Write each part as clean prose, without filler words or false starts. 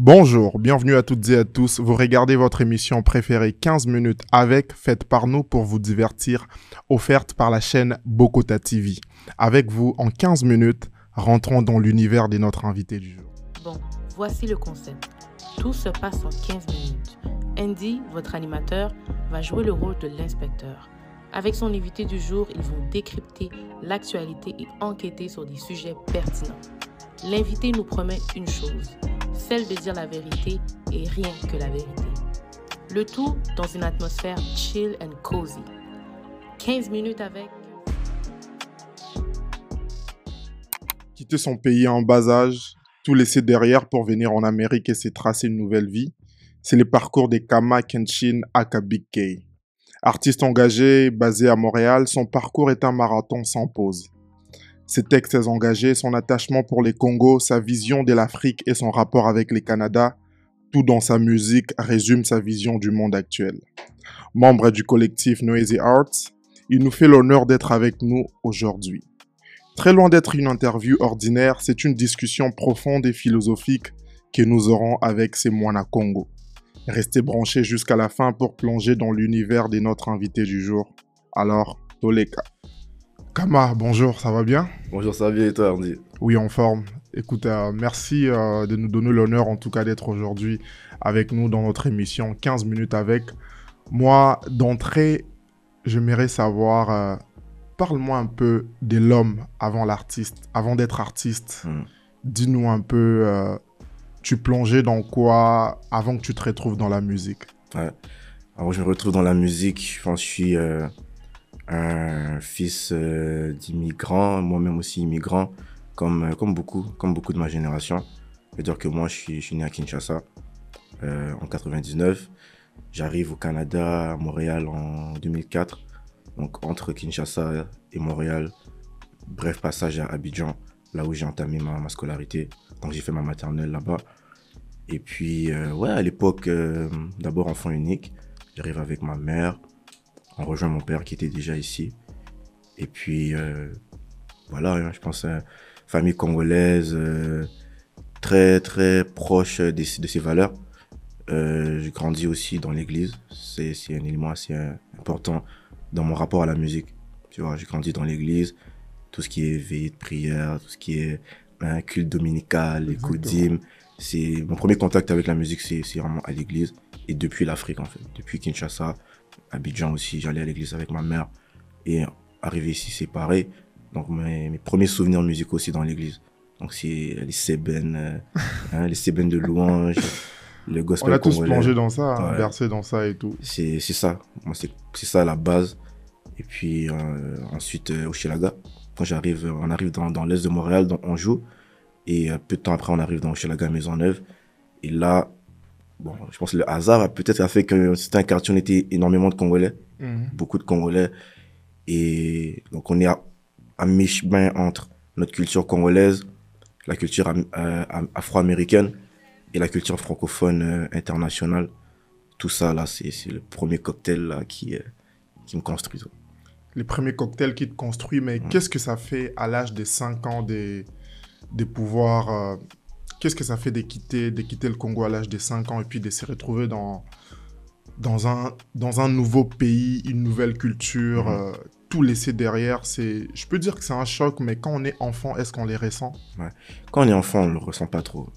Bonjour, bienvenue à toutes et à tous, vous regardez votre émission préférée 15 minutes avec, faite par nous pour vous divertir, offerte par la chaîne Bokota TV. Avec vous, en 15 minutes, rentrons dans l'univers de notre invité du jour. Bon, voici le concept. Tout se passe en 15 minutes. Andy, votre animateur, va jouer le rôle de l'inspecteur. Avec son invité du jour, ils vont décrypter l'actualité et enquêter sur des sujets pertinents. L'invité nous promet une chose, celle de dire la vérité et rien que la vérité. Le tout dans une atmosphère chill and cozy. 15 minutes avec... Quitter son pays en bas âge, tout laisser derrière pour venir en Amérique et se tracer une nouvelle vie, c'est le parcours de Kamakenshin Akabikei. Artiste engagé, basé à Montréal, son parcours est un marathon sans pause. Ses textes engagés, son attachement pour les Congos, sa vision de l'Afrique et son rapport avec le Canada, tout dans sa musique résume sa vision du monde actuel. Membre du collectif Noisy Arts, il nous fait l'honneur d'être avec nous aujourd'hui. Très loin d'être une interview ordinaire, c'est une discussion profonde et philosophique que nous aurons avec ces moines Congo. Restez branchés jusqu'à la fin pour plonger dans l'univers de notre invité du jour. Alors, Toleka. Kama, bonjour, ça va bien? Bonjour, ça va bien et toi, Andy? Oui, en forme. Écoute, merci de nous donner l'honneur, en tout cas, d'être aujourd'hui avec nous dans notre émission 15 minutes avec. Moi, d'entrée, j'aimerais savoir, parle-moi un peu de l'homme avant l'artiste, avant d'être artiste. Dis-nous un peu, tu plongeais dans quoi avant que tu te retrouves dans la musique? Ouais. Alors, je me retrouve dans la musique, enfin, je suis... un fils d'immigrant, moi-même aussi immigrant, comme beaucoup de ma génération. C'est-à-dire que moi, je suis né à Kinshasa en 99. J'arrive au Canada, à Montréal en 2004. Donc entre Kinshasa et Montréal, bref passage à Abidjan, là où j'ai entamé ma scolarité. Donc j'ai fait ma maternelle là-bas. Et puis, ouais, à l'époque, d'abord enfant unique, j'arrive avec ma mère. On rejoint mon père qui était déjà ici. Et puis, voilà, je pense, famille congolaise, très, très proche de ses valeurs. J'ai grandi aussi dans l'église. C'est un élément assez important dans mon rapport à la musique. Tu vois, j'ai grandi dans l'église. Tout ce qui est veillée de prière, tout ce qui est culte dominical, les coudimes. Mon premier contact avec la musique, c'est vraiment à l'église. Et depuis l'Afrique, en fait. Depuis Kinshasa. Abidjan aussi, j'allais à l'église avec ma mère et arrivé ici c'est pareil. Donc mes premiers souvenirs musicaux aussi dans l'église. Donc c'est les sébènes, les sébènes de louange, le gospel. On a tous plongé dans ça, ouais. Versé dans ça et tout. C'est ça, c'est ça la base. Et puis ensuite Hochelaga, quand j'arrive, on arrive dans l'est de Montréal, dans Anjou. Et peu de temps après on arrive dans Hochelaga, Maisonneuve. Et là, bon, je pense que le hasard a peut-être fait que c'était un quartier où on était énormément de Congolais, beaucoup de Congolais. Et donc on est à mi-chemin entre notre culture congolaise, la culture afro-américaine et la culture francophone internationale. Tout ça, là, c'est le premier cocktail là, qui me construit. Le premier cocktail qui te construit, mais qu'est-ce que ça fait à l'âge des 5 ans de pouvoir... Qu'est-ce que ça fait de quitter le Congo à l'âge de 5 ans et puis de se retrouver dans un nouveau pays, une nouvelle culture, tout laisser derrière? Je peux dire que c'est un choc, mais quand on est enfant, est-ce qu'on les ressent? Ouais. Quand on est enfant, on ne le ressent pas trop.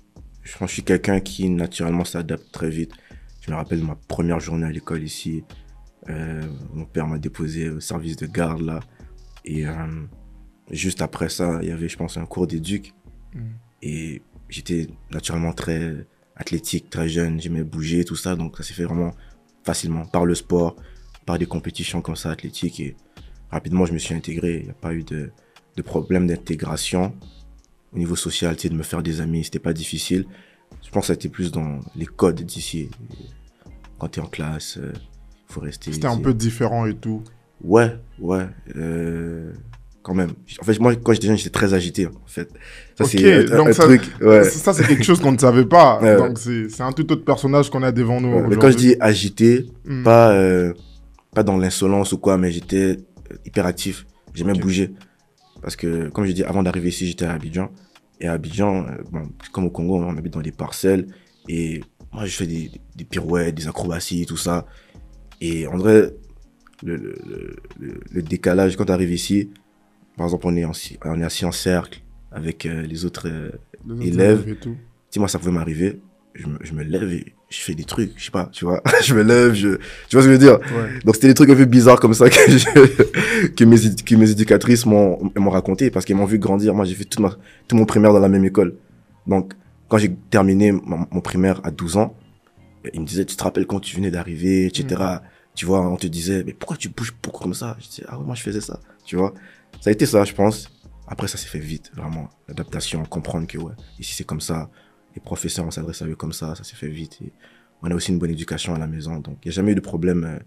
Je pense que je suis quelqu'un qui naturellement s'adapte très vite. Je me rappelle ma première journée à l'école ici. Mon père m'a déposé au service de garde là. Et juste après ça, il y avait, je pense, un cours d'éduc. Et j'étais naturellement très athlétique, très jeune, j'aimais bouger, tout ça. Donc ça s'est fait vraiment facilement par le sport, par des compétitions comme ça, athlétiques. Et rapidement, je me suis intégré. Il n'y a pas eu de problème d'intégration. Au niveau social, tu sais, de me faire des amis, c'était pas difficile. Je pense que ça a été plus dans les codes d'ici. Quand tu es en classe, il faut rester. C'était un peu différent et tout. Ouais, ouais. Quand même. En fait, moi, quand j'étais jeune, j'étais très agité, en fait. Ça, okay, c'est un truc... Ouais. Ça, c'est quelque chose qu'on ne savait pas. Ouais, donc, c'est un tout autre personnage qu'on a devant nous. Mais quand je dis agité, pas dans l'insolence ou quoi, mais j'étais hyperactif. J'aimais bouger. Parce que, comme je dis, avant d'arriver ici, j'étais à Abidjan. Et à Abidjan, bon, comme au Congo, on habite dans des parcelles. Et moi, je fais des pirouettes, des acrobaties, tout ça. Et en vrai, le décalage, quand tu arrives ici, par exemple, on est assis en cercle avec les autres élèves. Et tout. Tu sais, moi, ça pouvait m'arriver. Je me lève et je fais des trucs, je sais pas, tu vois. Je me lève, tu vois ce que je veux dire? Ouais. Donc, c'était des trucs un peu bizarres comme ça que mes éducatrices m'ont raconté parce qu'elles m'ont vu grandir. Moi, j'ai fait tout mon primaire dans la même école. Donc, quand j'ai terminé mon primaire à 12 ans, ils me disaient, tu te rappelles quand tu venais d'arriver, etc. Mmh. Tu vois, on te disait, mais pourquoi tu bouges beaucoup comme ça? Je disais, ah ouais, moi, je faisais ça, tu vois. Ça a été ça, je pense. Après, ça s'est fait vite, vraiment. L'adaptation, comprendre que, ouais, ici, c'est comme ça. Les professeurs, on s'adresse à eux comme ça s'est fait vite. Et on a aussi une bonne éducation à la maison, donc il n'y a jamais eu de problème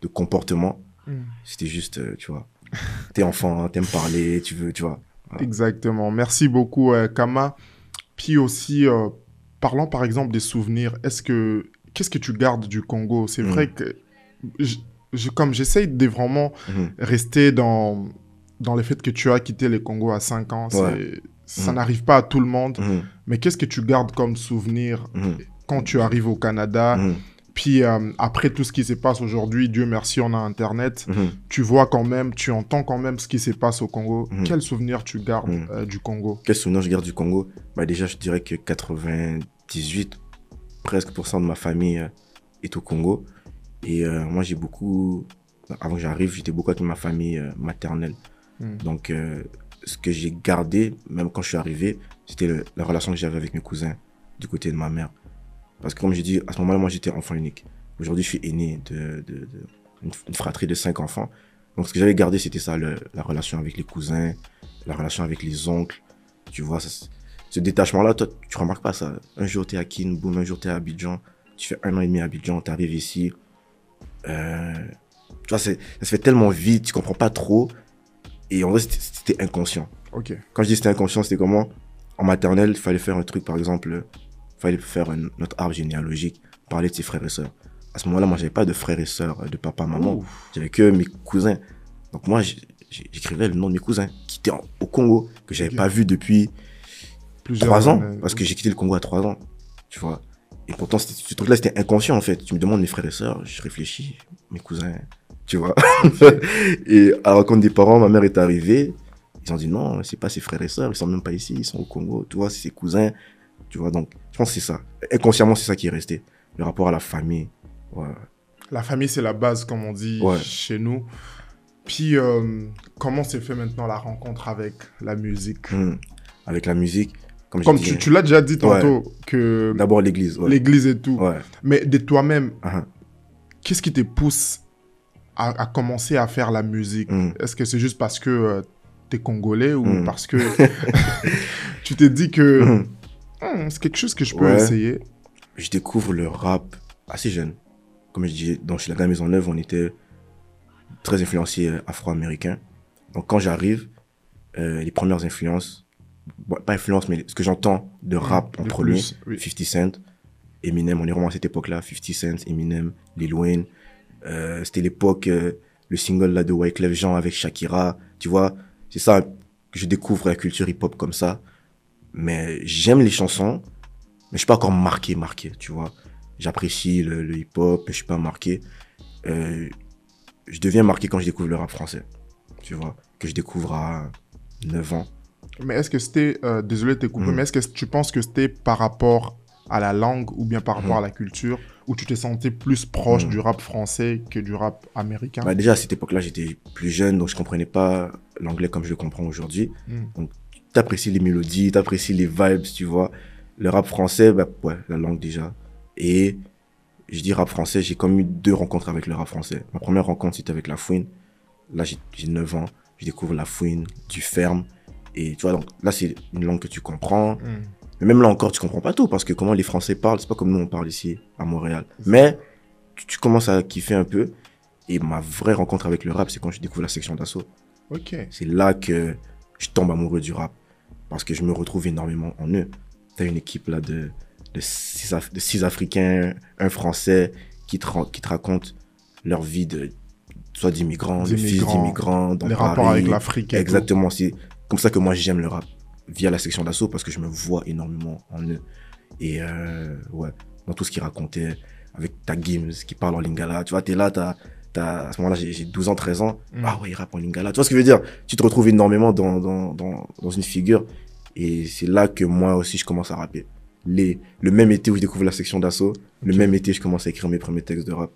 de comportement. Mmh. C'était juste, tu vois, t'es enfant, t'aimes parler, tu veux, tu vois. Voilà. Exactement. Merci beaucoup, Kama. Puis aussi, parlons par exemple des souvenirs. Qu'est-ce que tu gardes du Congo? C'est vrai que, comme j'essaye de vraiment rester dans le fait que tu as quitté le Congo à 5 ans, ouais. Ça n'arrive pas à tout le monde, mais qu'est-ce que tu gardes comme souvenir quand tu arrives au Canada? Puis après tout ce qui se passe aujourd'hui, Dieu merci, on a Internet, tu vois quand même, tu entends quand même ce qui se passe au Congo. Quel souvenir tu gardes du Congo? Quel souvenir je garde du Congo? Bah déjà, je dirais que 98% de ma famille est au Congo. Et moi, avant que j'arrive, j'étais beaucoup avec ma famille maternelle. Donc... ce que j'ai gardé, même quand je suis arrivé, c'était la relation que j'avais avec mes cousins du côté de ma mère. Parce que comme j'ai dit, à ce moment-là, moi, j'étais enfant unique. Aujourd'hui, je suis aîné d'une fratrie de 5 enfants. Donc, ce que j'avais gardé, c'était ça, la relation avec les cousins, la relation avec les oncles. Tu vois, ce détachement-là, toi, tu remarques pas ça. Un jour, tu es à Kin, boum, un jour, tu es à Abidjan. Tu fais 1 an et demi à Abidjan, tu arrives ici. Tu vois, ça se fait tellement vite, tu comprends pas trop. Et en vrai, c'était inconscient. Okay. Quand je dis c'était inconscient, c'était comment? En maternelle, il fallait faire un truc, par exemple, il fallait faire notre arbre généalogique, parler de ses frères et sœurs. À ce moment-là, moi, j'avais pas de frères et sœurs, de papa, maman. J'avais que mes cousins. Donc moi, j'écrivais le nom de mes cousins qui étaient au Congo, que j'avais pas vu depuis 3 ans, parce que j'ai quitté le Congo à 3 ans, tu vois. Et pourtant, ce truc-là, c'était inconscient, en fait. Tu me demandes mes frères et sœurs, je réfléchis, mes cousins... Tu vois. Et alors, quand des parents, ma mère est arrivée, ils ont dit non, c'est pas ses frères et sœurs, ils sont même pas ici, ils sont au Congo, tu vois, c'est ses cousins, tu vois. Donc, je pense que c'est ça. Inconsciemment, c'est ça qui est resté. Le rapport à la famille. Ouais. La famille, c'est la base, comme on dit chez nous. Puis, comment s'est fait maintenant la rencontre avec la musique? Avec la musique, comme tu l'as déjà dit tantôt, que. D'abord l'église. Ouais. L'église et tout. Ouais. Mais de toi-même, qu'est-ce qui te pousse à commencer à faire la musique? Est-ce que c'est juste parce que t'es Congolais ou parce que tu t'es dit que c'est quelque chose que je peux essayer? Je découvre le rap assez jeune. Comme je disais, dans Hochelaga Maisonneuve, on était très influencés afro-américains. Donc quand j'arrive, les premières influences, bon, pas influences, mais ce que j'entends de rap en premier, 50 Cent, Eminem, on est vraiment à cette époque-là, 50 Cent, Eminem, Lil Wayne. C'était l'époque, le single là de Wyclef Jean avec Shakira, tu vois, c'est ça, je découvre la culture hip-hop comme ça, mais j'aime les chansons, mais je suis pas encore marqué, tu vois, j'apprécie le hip-hop, mais je suis pas marqué, je deviens marqué quand je découvre le rap français, tu vois, que je découvre à 9 ans. Mais est-ce que c'était, désolé de te couper, mais est-ce que tu penses que c'était par rapport à la langue ou bien par rapport à la culture, où tu t'es senti plus proche du rap français que du rap américain? Bah déjà, à cette époque-là, j'étais plus jeune, donc je ne comprenais pas l'anglais comme je le comprends aujourd'hui. Donc, tu apprécies les mélodies, tu apprécies les vibes, tu vois. Le rap français, bah, ouais, la langue déjà. Et je dis rap français, j'ai comme eu 2 rencontres avec le rap français. Ma première rencontre, c'était avec La Fouine. Là, j'ai 9 ans, je découvre La Fouine, du Ferme. Et tu vois, donc là, c'est une langue que tu comprends. Mais même là encore, tu comprends pas tout, parce que comment les Français parlent, c'est pas comme nous on parle ici, à Montréal. Mais tu commences à kiffer un peu. Et ma vraie rencontre avec le rap, c'est quand je découvre la Section d'Assaut. C'est là que je tombe amoureux du rap, parce que je me retrouve énormément en eux. T'as une équipe là de 6 Africains, un Français, qui te raconte leur vie soit d'immigrants, de fils d'immigrants, dans les Paris, rapports avec l'Afrique. Exactement, c'est comme ça que moi j'aime le rap, via la Section d'Assaut, parce que je me vois énormément en eux. Et ouais, dans tout ce qu'il racontait, avec ta Gims qui parle en lingala. Tu vois, t'es là, à ce moment-là, j'ai 12 ans, 13 ans. Ah ouais, il rappe en lingala. Tu vois ce que je veux dire? Tu te retrouves énormément dans une figure. Et c'est là que moi aussi, je commence à rapper. Le même été où je découvre la section d'assaut, le même été, je commence à écrire mes premiers textes de rap.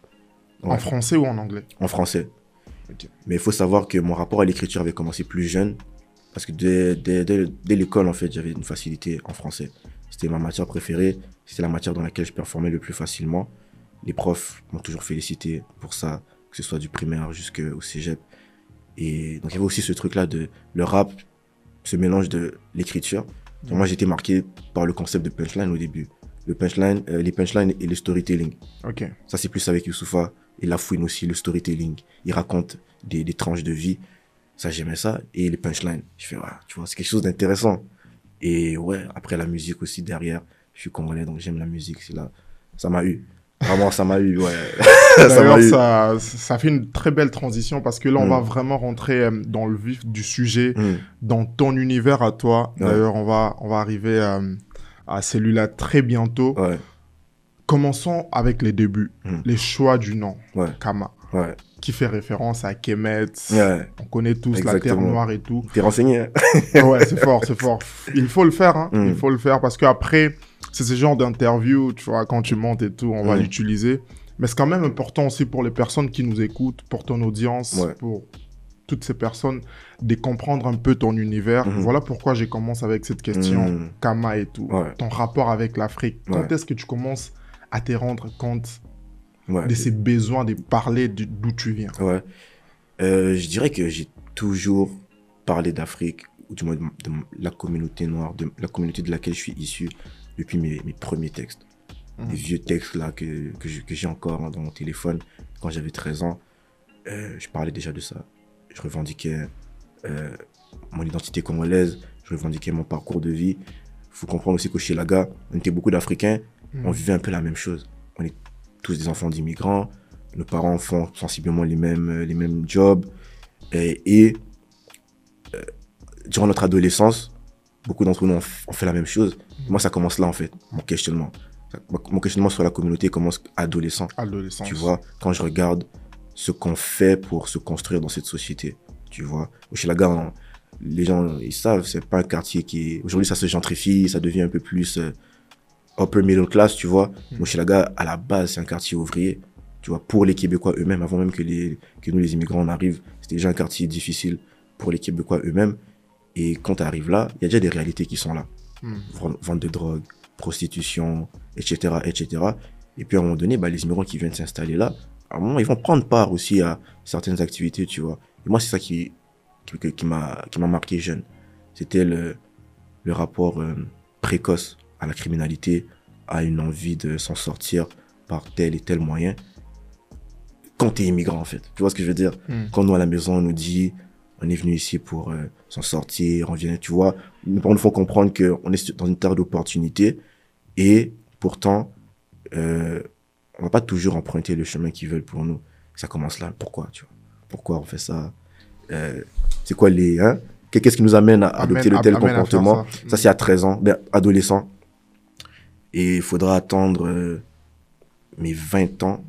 En français ou en anglais? En français. Okay. Mais il faut savoir que mon rapport à l'écriture avait commencé plus jeune. Parce que dès l'école, en fait, j'avais une facilité en français. C'était ma matière préférée. C'était la matière dans laquelle je performais le plus facilement. Les profs m'ont toujours félicité pour ça, que ce soit du primaire jusqu'au cégep. Et donc, il y avait aussi ce truc-là de le rap, ce mélange de l'écriture. Moi, j'étais marqué par le concept de punchline au début. Les punchlines et le storytelling. Okay. Ça, c'est plus avec Youssoupha et La Fouine aussi, le storytelling. Il raconte des tranches de vie. Ça, j'aimais ça. Et les punchlines. Je fais, ouais, tu vois, c'est quelque chose d'intéressant. Et ouais, après la musique aussi derrière. Je suis congolais, donc j'aime la musique. C'est là. Ça m'a eu. Vraiment, ça m'a eu, ouais. D'ailleurs, ça fait une très belle transition parce que là, on va vraiment rentrer dans le vif du sujet, dans ton univers à toi. Ouais. D'ailleurs, on va arriver à celui-là très bientôt. Ouais. Commençons avec les débuts, les choix du nom, Kama. Ouais. Qui fait référence à Kemet, on connaît tous la terre noire et tout. T'es renseigné, hein? Ouais, c'est fort, c'est fort. Il faut le faire, hein? Il faut le faire parce qu'après, c'est ce genre d'interview, tu vois, quand tu montes et tout, on va l'utiliser. Mais c'est quand même important aussi pour les personnes qui nous écoutent, pour ton audience, pour toutes ces personnes, de comprendre un peu ton univers. Voilà pourquoi j'ai commencé avec cette question, Kama et tout, ton rapport avec l'Afrique. Quand est-ce que tu commences à te rendre compte de ces besoins de parler d'où tu viens? Je dirais que j'ai toujours parlé d'Afrique, ou du moins de la communauté noire, de la communauté de laquelle je suis issu, depuis mes premiers textes. Des vieux textes là que j'ai encore dans mon téléphone quand j'avais 13 ans. Je parlais déjà de ça. Je revendiquais mon identité congolaise, je revendiquais mon parcours de vie. Il faut comprendre aussi qu'au Hochelaga, on était beaucoup d'Africains, on vivait un peu la même chose. On est tous des enfants d'immigrants, nos parents font sensiblement les mêmes jobs. Et durant notre adolescence, beaucoup d'entre nous ont fait la même chose. Moi, ça commence là, en fait, mon questionnement. Mon questionnement sur la communauté commence adolescent. Tu vois, quand je regarde ce qu'on fait pour se construire dans cette société, tu vois. Hochelaga, les gens, ils savent, c'est pas un quartier qui est... Aujourd'hui, ça se gentrifie, ça devient un peu plus upper middle class, tu vois. Hochelaga, à la base, c'est un quartier ouvrier, tu vois, pour les Québécois eux-mêmes. Avant même que nous, les immigrants, on arrive, c'était déjà un quartier difficile pour les Québécois eux-mêmes. Et quand tu arrives là, il y a déjà des réalités qui sont là. Vente de drogue, prostitution, etc., etc. Et puis à un moment donné, les immigrants qui viennent s'installer là, à un moment, ils vont prendre part aussi à certaines activités, tu vois. Et moi, c'est ça qui m'a marqué jeune. C'était le rapport précoce à la criminalité, à une envie de s'en sortir par tel et tel moyen. Quand tu es immigrant, en fait. Tu vois ce que je veux dire? Quand nous, à la maison, on nous dit... On est venu ici pour s'en sortir, on vient, tu vois. Nos parents nous font comprendre qu'on est dans une terre d'opportunités et pourtant, on ne va pas toujours emprunter le chemin qu'ils veulent pour nous. Ça commence là. Pourquoi, tu vois? Pourquoi on fait ça? C'est quoi les... Hein? Qu'est-ce qui nous amène à adopter le tel comportement? Ça, c'est à 13 ans, adolescent. Et il faudra attendre mes 20 ans,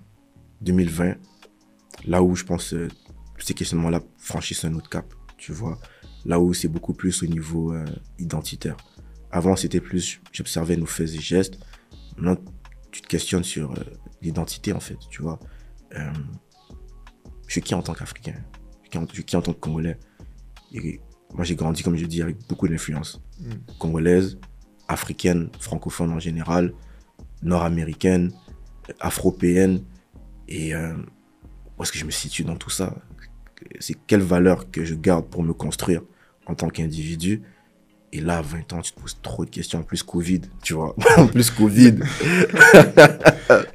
2020, là où je pense... ces questionnements-là franchissent un autre cap, tu vois. Là où c'est beaucoup plus au niveau identitaire. Avant, c'était plus, j'observais nos faits et gestes. Maintenant, tu te questionnes sur l'identité, en fait, tu vois. Je suis qui en tant qu'Africain? Je suis qui en tant que Congolais? Et moi, j'ai grandi, comme je dis, avec beaucoup d'influences. Congolaise, africaine, francophone en général, nord-américaine, afropéenne. Et où est-ce que je me situe dans tout ça? C'est quelle valeur que je garde pour me construire en tant qu'individu. Et là, à 20 ans, tu te poses trop de questions. En plus, Covid, tu vois. En plus, Covid.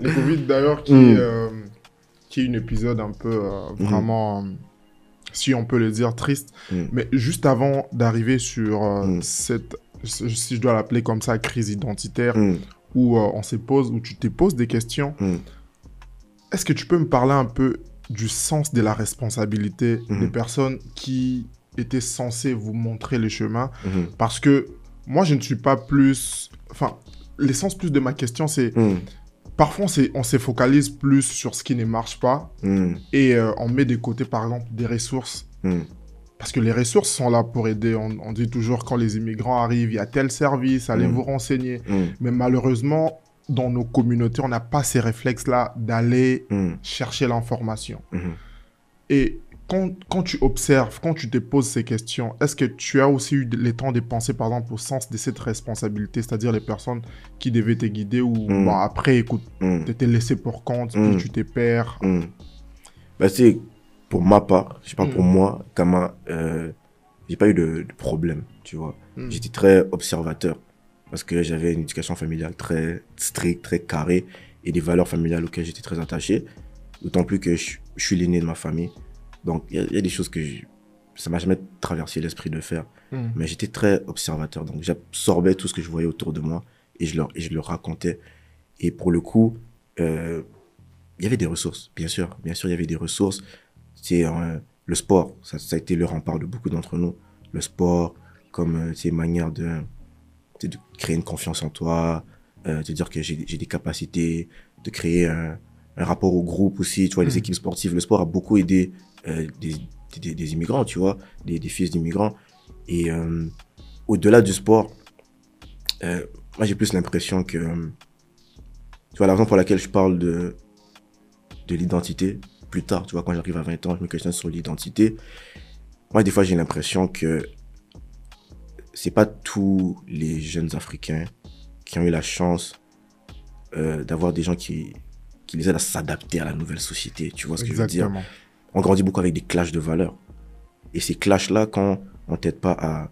Le Covid, d'ailleurs, qui est un épisode un peu vraiment, si on peut le dire, triste. Mais juste avant d'arriver sur cette, si je dois l'appeler comme ça, crise identitaire, où où tu te poses des questions, est-ce que tu peux me parler un peu du sens de la responsabilité des personnes qui étaient censées vous montrer les chemins? Parce que moi, je ne suis pas plus... Enfin, l'essence plus de ma question, c'est parfois on se focalise plus sur ce qui ne marche pas et on met de côté, par exemple, des ressources. Parce que les ressources sont là pour aider. On dit toujours, quand les immigrants arrivent, il y a tel service, allez vous renseigner. Mais malheureusement, dans nos communautés, on n'a pas ces réflexes-là d'aller chercher l'information. Et quand tu observes, quand tu te poses ces questions, est-ce que tu as aussi eu le temps de penser, par exemple, au sens de cette responsabilité, c'est-à-dire les personnes qui devaient te guider ou bon, après, écoute, tu t'es laissé pour compte, puis tu te perds. Bah, c'est... Pour ma part, je sais pas pour moi, Kama, j'ai pas eu de problème, tu vois. J'étais très observateur parce que j'avais une éducation familiale très stricte, très carrée et des valeurs familiales auxquelles j'étais très attaché. D'autant plus que je suis l'aîné de ma famille. Donc, il y a des choses que ça m'a jamais traversé l'esprit de faire. Mais j'étais très observateur. Donc, j'absorbais tout ce que je voyais autour de moi et je leur racontais. Et pour le coup, il y avait des ressources, bien sûr. Bien sûr, il y avait des ressources. C'est le sport, ça a été le rempart de beaucoup d'entre nous. Le sport, comme ces manières de créer une confiance en toi, de dire que j'ai des capacités, de créer un rapport au groupe aussi. Tu vois, les équipes sportives, le sport a beaucoup aidé des immigrants, tu vois, des fils d'immigrants. Et au-delà du sport, moi j'ai plus l'impression que, tu vois, la raison pour laquelle je parle de l'identité, plus tard, tu vois, quand j'arrive à 20 ans, je me questionne sur l'identité. Moi, des fois, j'ai l'impression que c'est pas tous les jeunes Africains qui ont eu la chance d'avoir des gens qui les aident à s'adapter à la nouvelle société. Tu vois ce que je veux dire? On grandit beaucoup avec des clashs de valeurs. Et ces clashs-là, quand on t'aide pas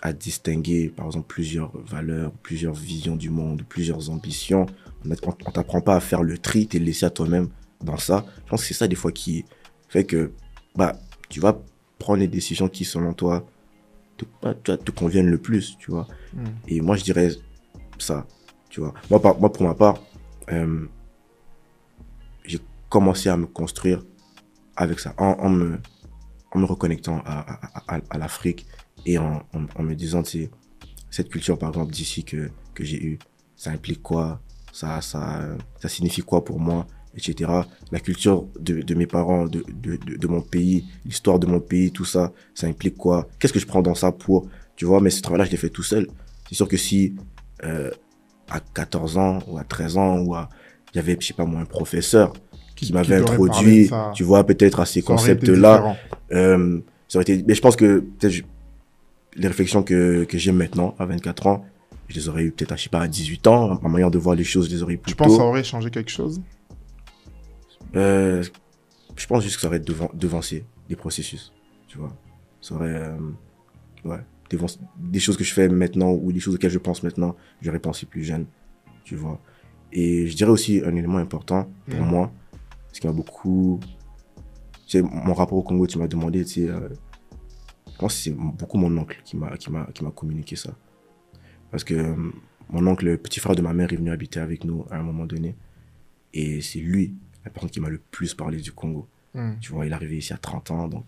à distinguer, par exemple, plusieurs valeurs, plusieurs visions du monde, plusieurs ambitions, on t'apprend pas à faire le tri, t'es laissé à toi-même dans ça. Je pense que c'est ça des fois qui fait que bah, tu vas prendre les décisions qui, selon toi, te conviennent le plus, tu vois. Et moi, je dirais ça, tu vois. Moi pour ma part, j'ai commencé à me construire avec ça, en me reconnectant à l'Afrique et en me disant, tu sais, cette culture, par exemple, d'ici que j'ai eue, ça implique quoi? Ça signifie quoi pour moi? Etc. La culture de mes parents, de mon pays, l'histoire de mon pays, tout ça, ça implique quoi? Qu'est-ce que je prends dans ça pour, tu vois? Mais ce travail-là, je l'ai fait tout seul. C'est sûr que si à 14 ans ou à 13 ans, ou il y avait, je sais pas moi, un professeur qui m'avait introduit, tu vois, peut-être à ces concepts-là, ça aurait été... Mais je pense que peut-être les réflexions que j'ai maintenant, à 24 ans, je les aurais eu peut-être, je sais pas, à 18 ans, ma manière de voir les choses, je les aurais eu plus tôt. Tu penses que ça aurait changé quelque chose? Je pense juste que ça aurait devancé des processus, tu vois. Ça aurait, ouais, des choses que je fais maintenant ou des choses auxquelles je pense maintenant, j'aurais pensé plus jeune, tu vois. Et je dirais aussi un élément important pour moi, parce qu'il y a beaucoup, tu sais, mon rapport au Congo, tu m'as demandé, tu sais, je pense que c'est beaucoup mon oncle qui m'a communiqué ça. Parce que mon oncle, le petit frère de ma mère, est venu habiter avec nous à un moment donné, et c'est lui la personne qui m'a le plus parlé du Congo. Tu vois, il est arrivé ici à 30 ans, donc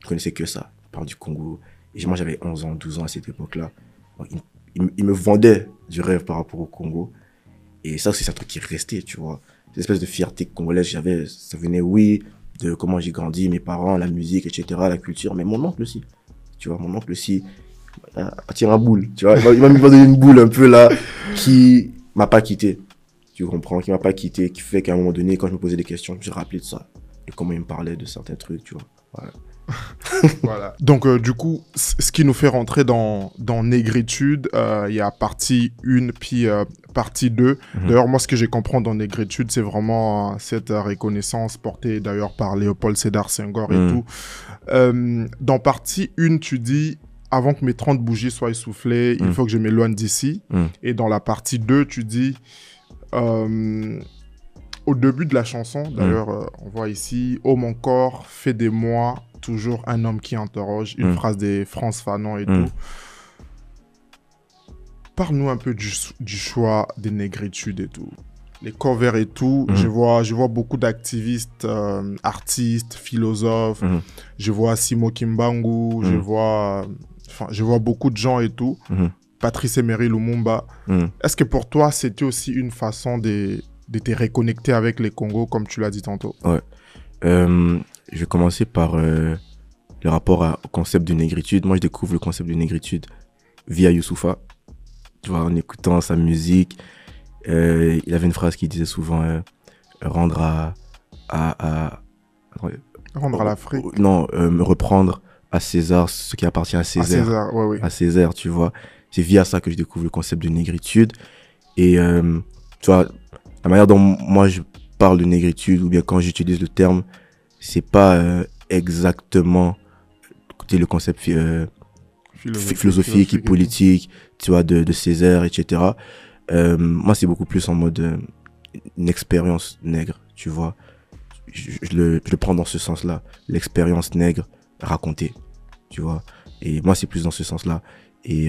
je ne connaissais que ça. Il parle du Congo. Et moi, j'avais 11 ans, 12 ans à cette époque-là. Il me vendait du rêve par rapport au Congo. Et ça, c'est un truc qui est resté, tu vois. Cette espèce de fierté congolaise que j'avais, ça venait, oui, de comment j'ai grandi, mes parents, la musique, etc., la culture, mais mon oncle aussi. Tu vois, mon oncle aussi attire un boule, tu vois. Il m'a mis donné une boule un peu là, qui m'a pas quitté. Tu comprends, qui m'a pas quitté, qui fait qu'à un moment donné, quand je me posais des questions, je me suis rappelé de ça. Et comment il me parlait de certains trucs, tu vois. Voilà. Voilà. Donc, du coup, ce qui nous fait rentrer dans Négritude, il y a partie 1 puis partie 2. D'ailleurs, moi, ce que j'ai compris dans Négritude, c'est vraiment cette reconnaissance portée d'ailleurs par Léopold Sédar Senghor et tout. Dans partie 1, tu dis... Avant que mes 30 bougies soient essoufflées, il faut que je m'éloigne d'ici. Et dans la partie 2, tu dis... au début de la chanson, d'ailleurs, on voit ici « Oh mon corps, fais de moi toujours un homme qui interroge », une phrase de Frantz Fanon et tout. Parle-nous un peu du choix des négritudes et tout. Les covers et tout, je vois beaucoup d'activistes, artistes, philosophes, je vois Simo Kimbangu, je vois beaucoup de gens et tout. Patrice Emery Lumumba. Est-ce que pour toi, c'était aussi une façon de te reconnecter avec le Congo, comme tu l'as dit tantôt? Ouais. Je vais commencer par le rapport au concept de négritude. Moi, je découvre le concept de négritude via Youssoupha. Tu vois, en écoutant sa musique, il avait une phrase qui disait souvent rendre à l'Afrique. Non, reprendre à César ce qui appartient à Césaire. À César, ouais, oui. À Césaire, tu vois. C'est via ça que je découvre le concept de négritude. Et tu vois, la manière dont moi je parle de négritude, ou bien quand j'utilise le terme, c'est pas exactement le concept philosophique et politique, tu vois, de Césaire, etc. Moi, c'est beaucoup plus en mode une expérience nègre, tu vois. Je le prends dans ce sens-là, l'expérience nègre racontée, tu vois. Et moi, c'est plus dans ce sens-là. Et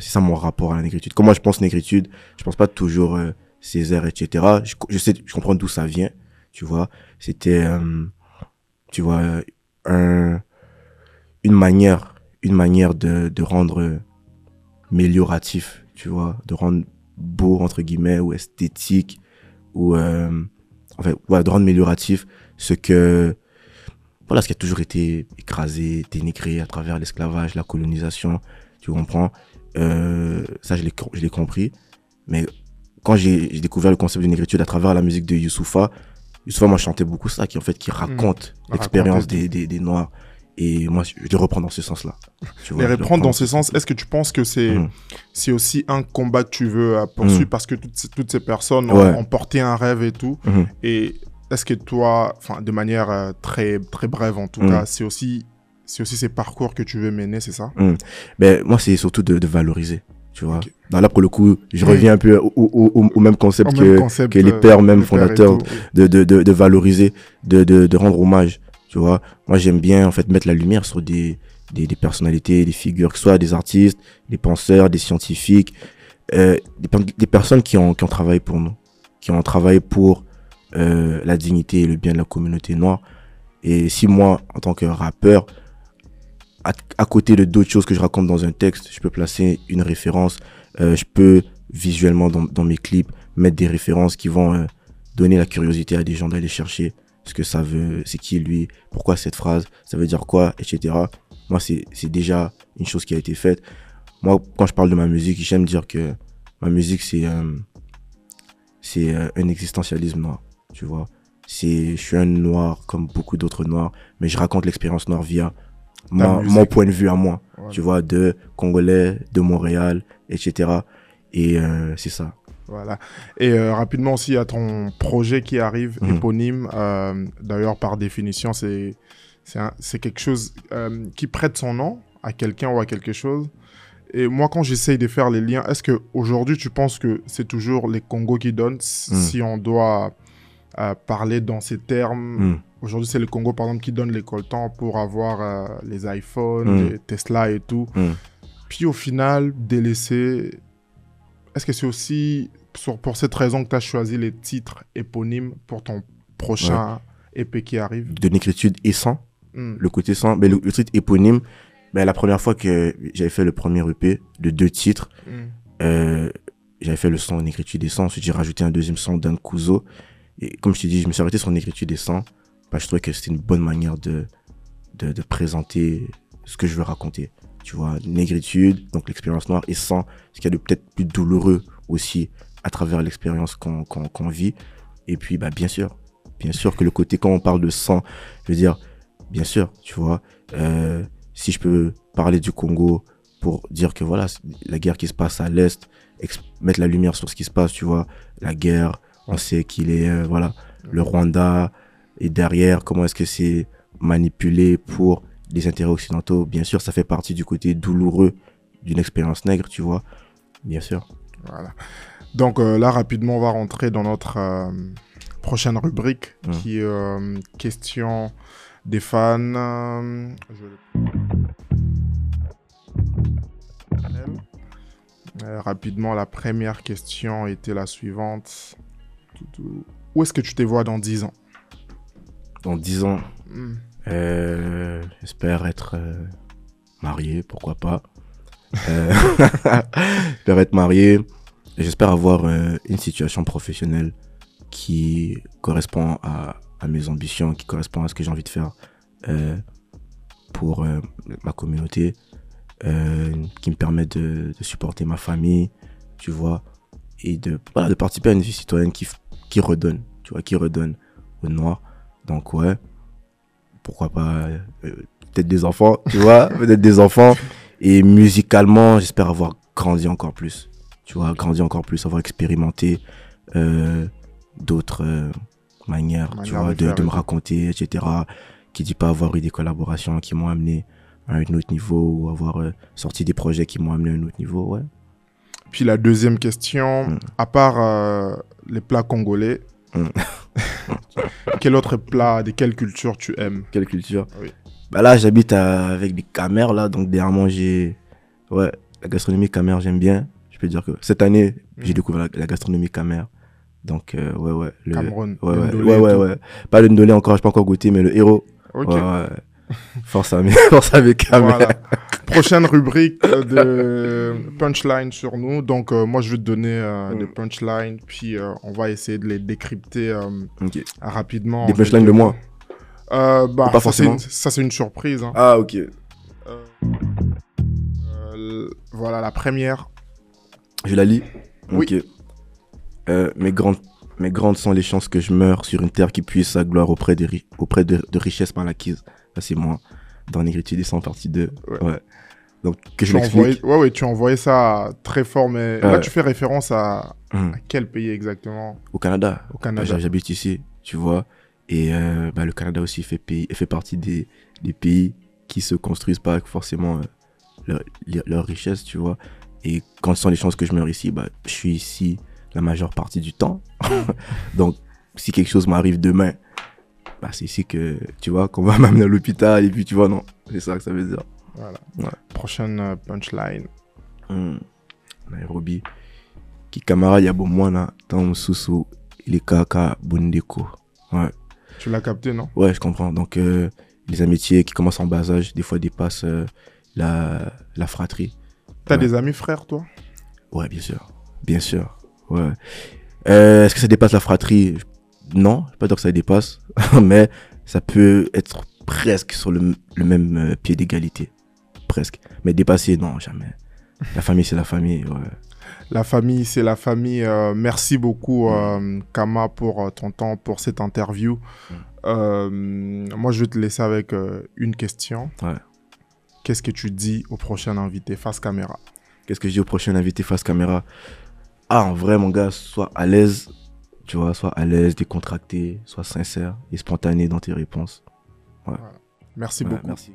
c'est ça mon rapport à la négritude. Quand moi, je pense négritude, je pense pas toujours Césaire, etc. Je comprends d'où ça vient, tu vois. C'était, tu vois, une manière de rendre amélioratif, tu vois, de rendre beau, entre guillemets, ou esthétique, ou enfin, voilà, de rendre amélioratif ce que, voilà, ce qui a toujours été écrasé, dénigré à travers l'esclavage, la colonisation, tu comprends. Ça, je l'ai compris. Mais quand j'ai découvert le concept de négritude à travers la musique de Youssoupha, moi, je chantais beaucoup ça, qui raconte l'expérience des Noirs. Et moi, je les reprends dans ce sens-là. Les reprendre dans ce sens, est-ce que tu penses que c'est aussi un combat que tu veux poursuivre parce que toutes ces personnes ont porté un rêve et tout? Et est-ce que toi, de manière très, très brève en tout cas, c'est aussi ces parcours que tu veux mener, c'est ça? Ben, moi, c'est surtout de valoriser, tu vois. Okay. Non, là, pour le coup, je reviens un peu au même concept que les pères, même les fondateurs, de valoriser, de rendre hommage. Tu vois, moi j'aime bien en fait mettre la lumière sur des personnalités, des figures, que ce soit des artistes, des penseurs, des scientifiques, des personnes qui ont travaillé pour nous, qui ont travaillé pour la dignité et le bien de la communauté noire. Et si moi, en tant que rappeur, à côté de d'autres choses que je raconte dans un texte, je peux placer une référence, je peux visuellement dans mes clips mettre des références qui vont donner la curiosité à des gens d'aller chercher ce que ça veut, c'est qui lui, pourquoi cette phrase, ça veut dire quoi, etc. Moi, c'est déjà une chose qui a été faite. Moi, quand je parle de ma musique, j'aime dire que ma musique, c'est un existentialisme noir, tu vois. Je suis un noir comme beaucoup d'autres noirs, mais je raconte l'expérience noire via mon point de vue à moi, ouais, tu vois, de Congolais, de Montréal, etc. Et c'est ça. Voilà. Et rapidement aussi, il y a ton projet qui arrive, éponyme. D'ailleurs, par définition, c'est quelque chose qui prête son nom à quelqu'un ou à quelque chose. Et moi, quand j'essaye de faire les liens, est-ce qu'aujourd'hui, tu penses que c'est toujours les Congos qui donnent, si on doit parler dans ces termes? Aujourd'hui, c'est le Congo, par exemple, qui donne les coltans pour avoir les iPhones, les Tesla et tout. Puis au final, délaissé... Est-ce que c'est aussi pour cette raison que tu as choisi les titres éponymes pour ton prochain EP qui arrive? De Négritude et Sang, le côté sang. Mais le titre éponyme, ben, la première fois que j'avais fait le premier EP de 2 titres, j'avais fait le son Négritude et Sang. Ensuite, j'ai rajouté un deuxième son d'un Kuzo. Et comme je te dis, je me suis arrêté sur Négritude et Sang. Ben, je trouvais que c'était une bonne manière de présenter ce que je veux raconter. Tu vois, négritude, donc l'expérience noire, et sang, ce qu'il y a de peut-être plus douloureux aussi à travers l'expérience qu'on vit. Et puis, bah, bien sûr que le côté, quand on parle de sang, je veux dire, bien sûr, tu vois, si je peux parler du Congo pour dire que voilà, la guerre qui se passe à l'Est, mettre la lumière sur ce qui se passe, tu vois, la guerre, on sait qu'il est, voilà, le Rwanda, et derrière, comment est-ce que c'est manipulé pour les intérêts occidentaux, bien sûr, ça fait partie du côté douloureux d'une expérience nègre, tu vois, bien sûr. Voilà. Donc là, rapidement, on va rentrer dans notre prochaine rubrique qui est question des fans. Rapidement, la première question était la suivante. Où est-ce que tu te vois dans 10 ans? Dans 10 ans j'espère être marié, pourquoi pas. J'espère être marié, j'espère avoir une situation professionnelle qui correspond à mes ambitions, qui correspond à ce que j'ai envie de faire pour ma communauté, qui me permet de supporter ma famille, tu vois, et de participer à une vie citoyenne qui redonne, tu vois, qui redonne aux Noirs. Donc ouais, pourquoi pas, peut-être des enfants, tu vois, peut-être des enfants. Et musicalement, j'espère avoir grandi encore plus, tu vois, avoir expérimenté d'autres manières, tu vois, de me raconter, etc. Qui dit pas avoir eu des collaborations qui m'ont amené à un autre niveau, ou avoir sorti des projets qui m'ont amené à un autre niveau, ouais. Puis la deuxième question, à part les plats congolais, quel autre plat, de quelle culture tu aimes? Quelle culture? Oui. Bah là, j'habite avec des Camères, là, donc dernièrement, ouais, la gastronomie Camère, j'aime bien. Je peux dire que cette année, j'ai découvert la gastronomie Camère. Donc, ouais. Le Cameroun. Ouais. Pas le Ndolé encore, je n'ai pas encore goûté, mais le héros. Ok. Ouais. Force à mes Camères. Voilà. Prochaine rubrique de punchline sur nous. Donc, moi, je vais te donner des punchlines, puis on va essayer de les décrypter rapidement. Des punchlines de moi? Bah, pas forcément. Ça, c'est une surprise. Hein. Ah, ok. Voilà, la première. Je la lis? Oui. Okay. Mes grandes sont les chances que je meure sur une terre qui puise sa gloire auprès de richesses mal acquises. Ça, c'est moi, dans Négritude et Sang, partie 2. Ouais. Donc, que je l'explique. Ouais, tu envoyais ça très fort, mais là, tu fais référence à quel pays exactement? Au Canada. J'habite ici, tu vois. Et le Canada aussi fait partie des pays qui se construisent pas forcément leur richesse, tu vois. Et quand ce sont les chances que je meurs ici, bah, je suis ici la majeure partie du temps. Donc, si quelque chose m'arrive demain, bah, c'est ici que, tu vois, qu'on va m'amener à l'hôpital. Et puis, tu vois, non, c'est ça que ça veut dire. Voilà. Ouais. Prochaine punchline. Nairobi. Kikamara Yabomwana, Tamsusu, Lekaka Bundeko. Ouais. Tu l'as capté, non? Ouais, je comprends. Donc, les amitiés qui commencent en bas âge, des fois, dépassent la fratrie. T'as des amis frères, toi? Ouais, bien sûr. Bien sûr. Ouais. Est-ce que ça dépasse la fratrie? Non, je ne vais pas dire que ça dépasse, mais ça peut être presque sur le même pied d'égalité. Presque. Mais dépasser, non, jamais. La famille, c'est la famille, ouais. La famille, c'est la famille. Merci beaucoup, Kama, pour ton temps, pour cette interview. Moi, je vais te laisser avec une question. Ouais. Qu'est-ce que tu dis au prochain invité face caméra? Qu'est-ce que je dis au prochain invité face caméra? Ah, en vrai, mon gars, sois à l'aise, tu vois, sois à l'aise, décontracté, sois sincère et spontané dans tes réponses. Ouais. Voilà. Merci beaucoup. Merci.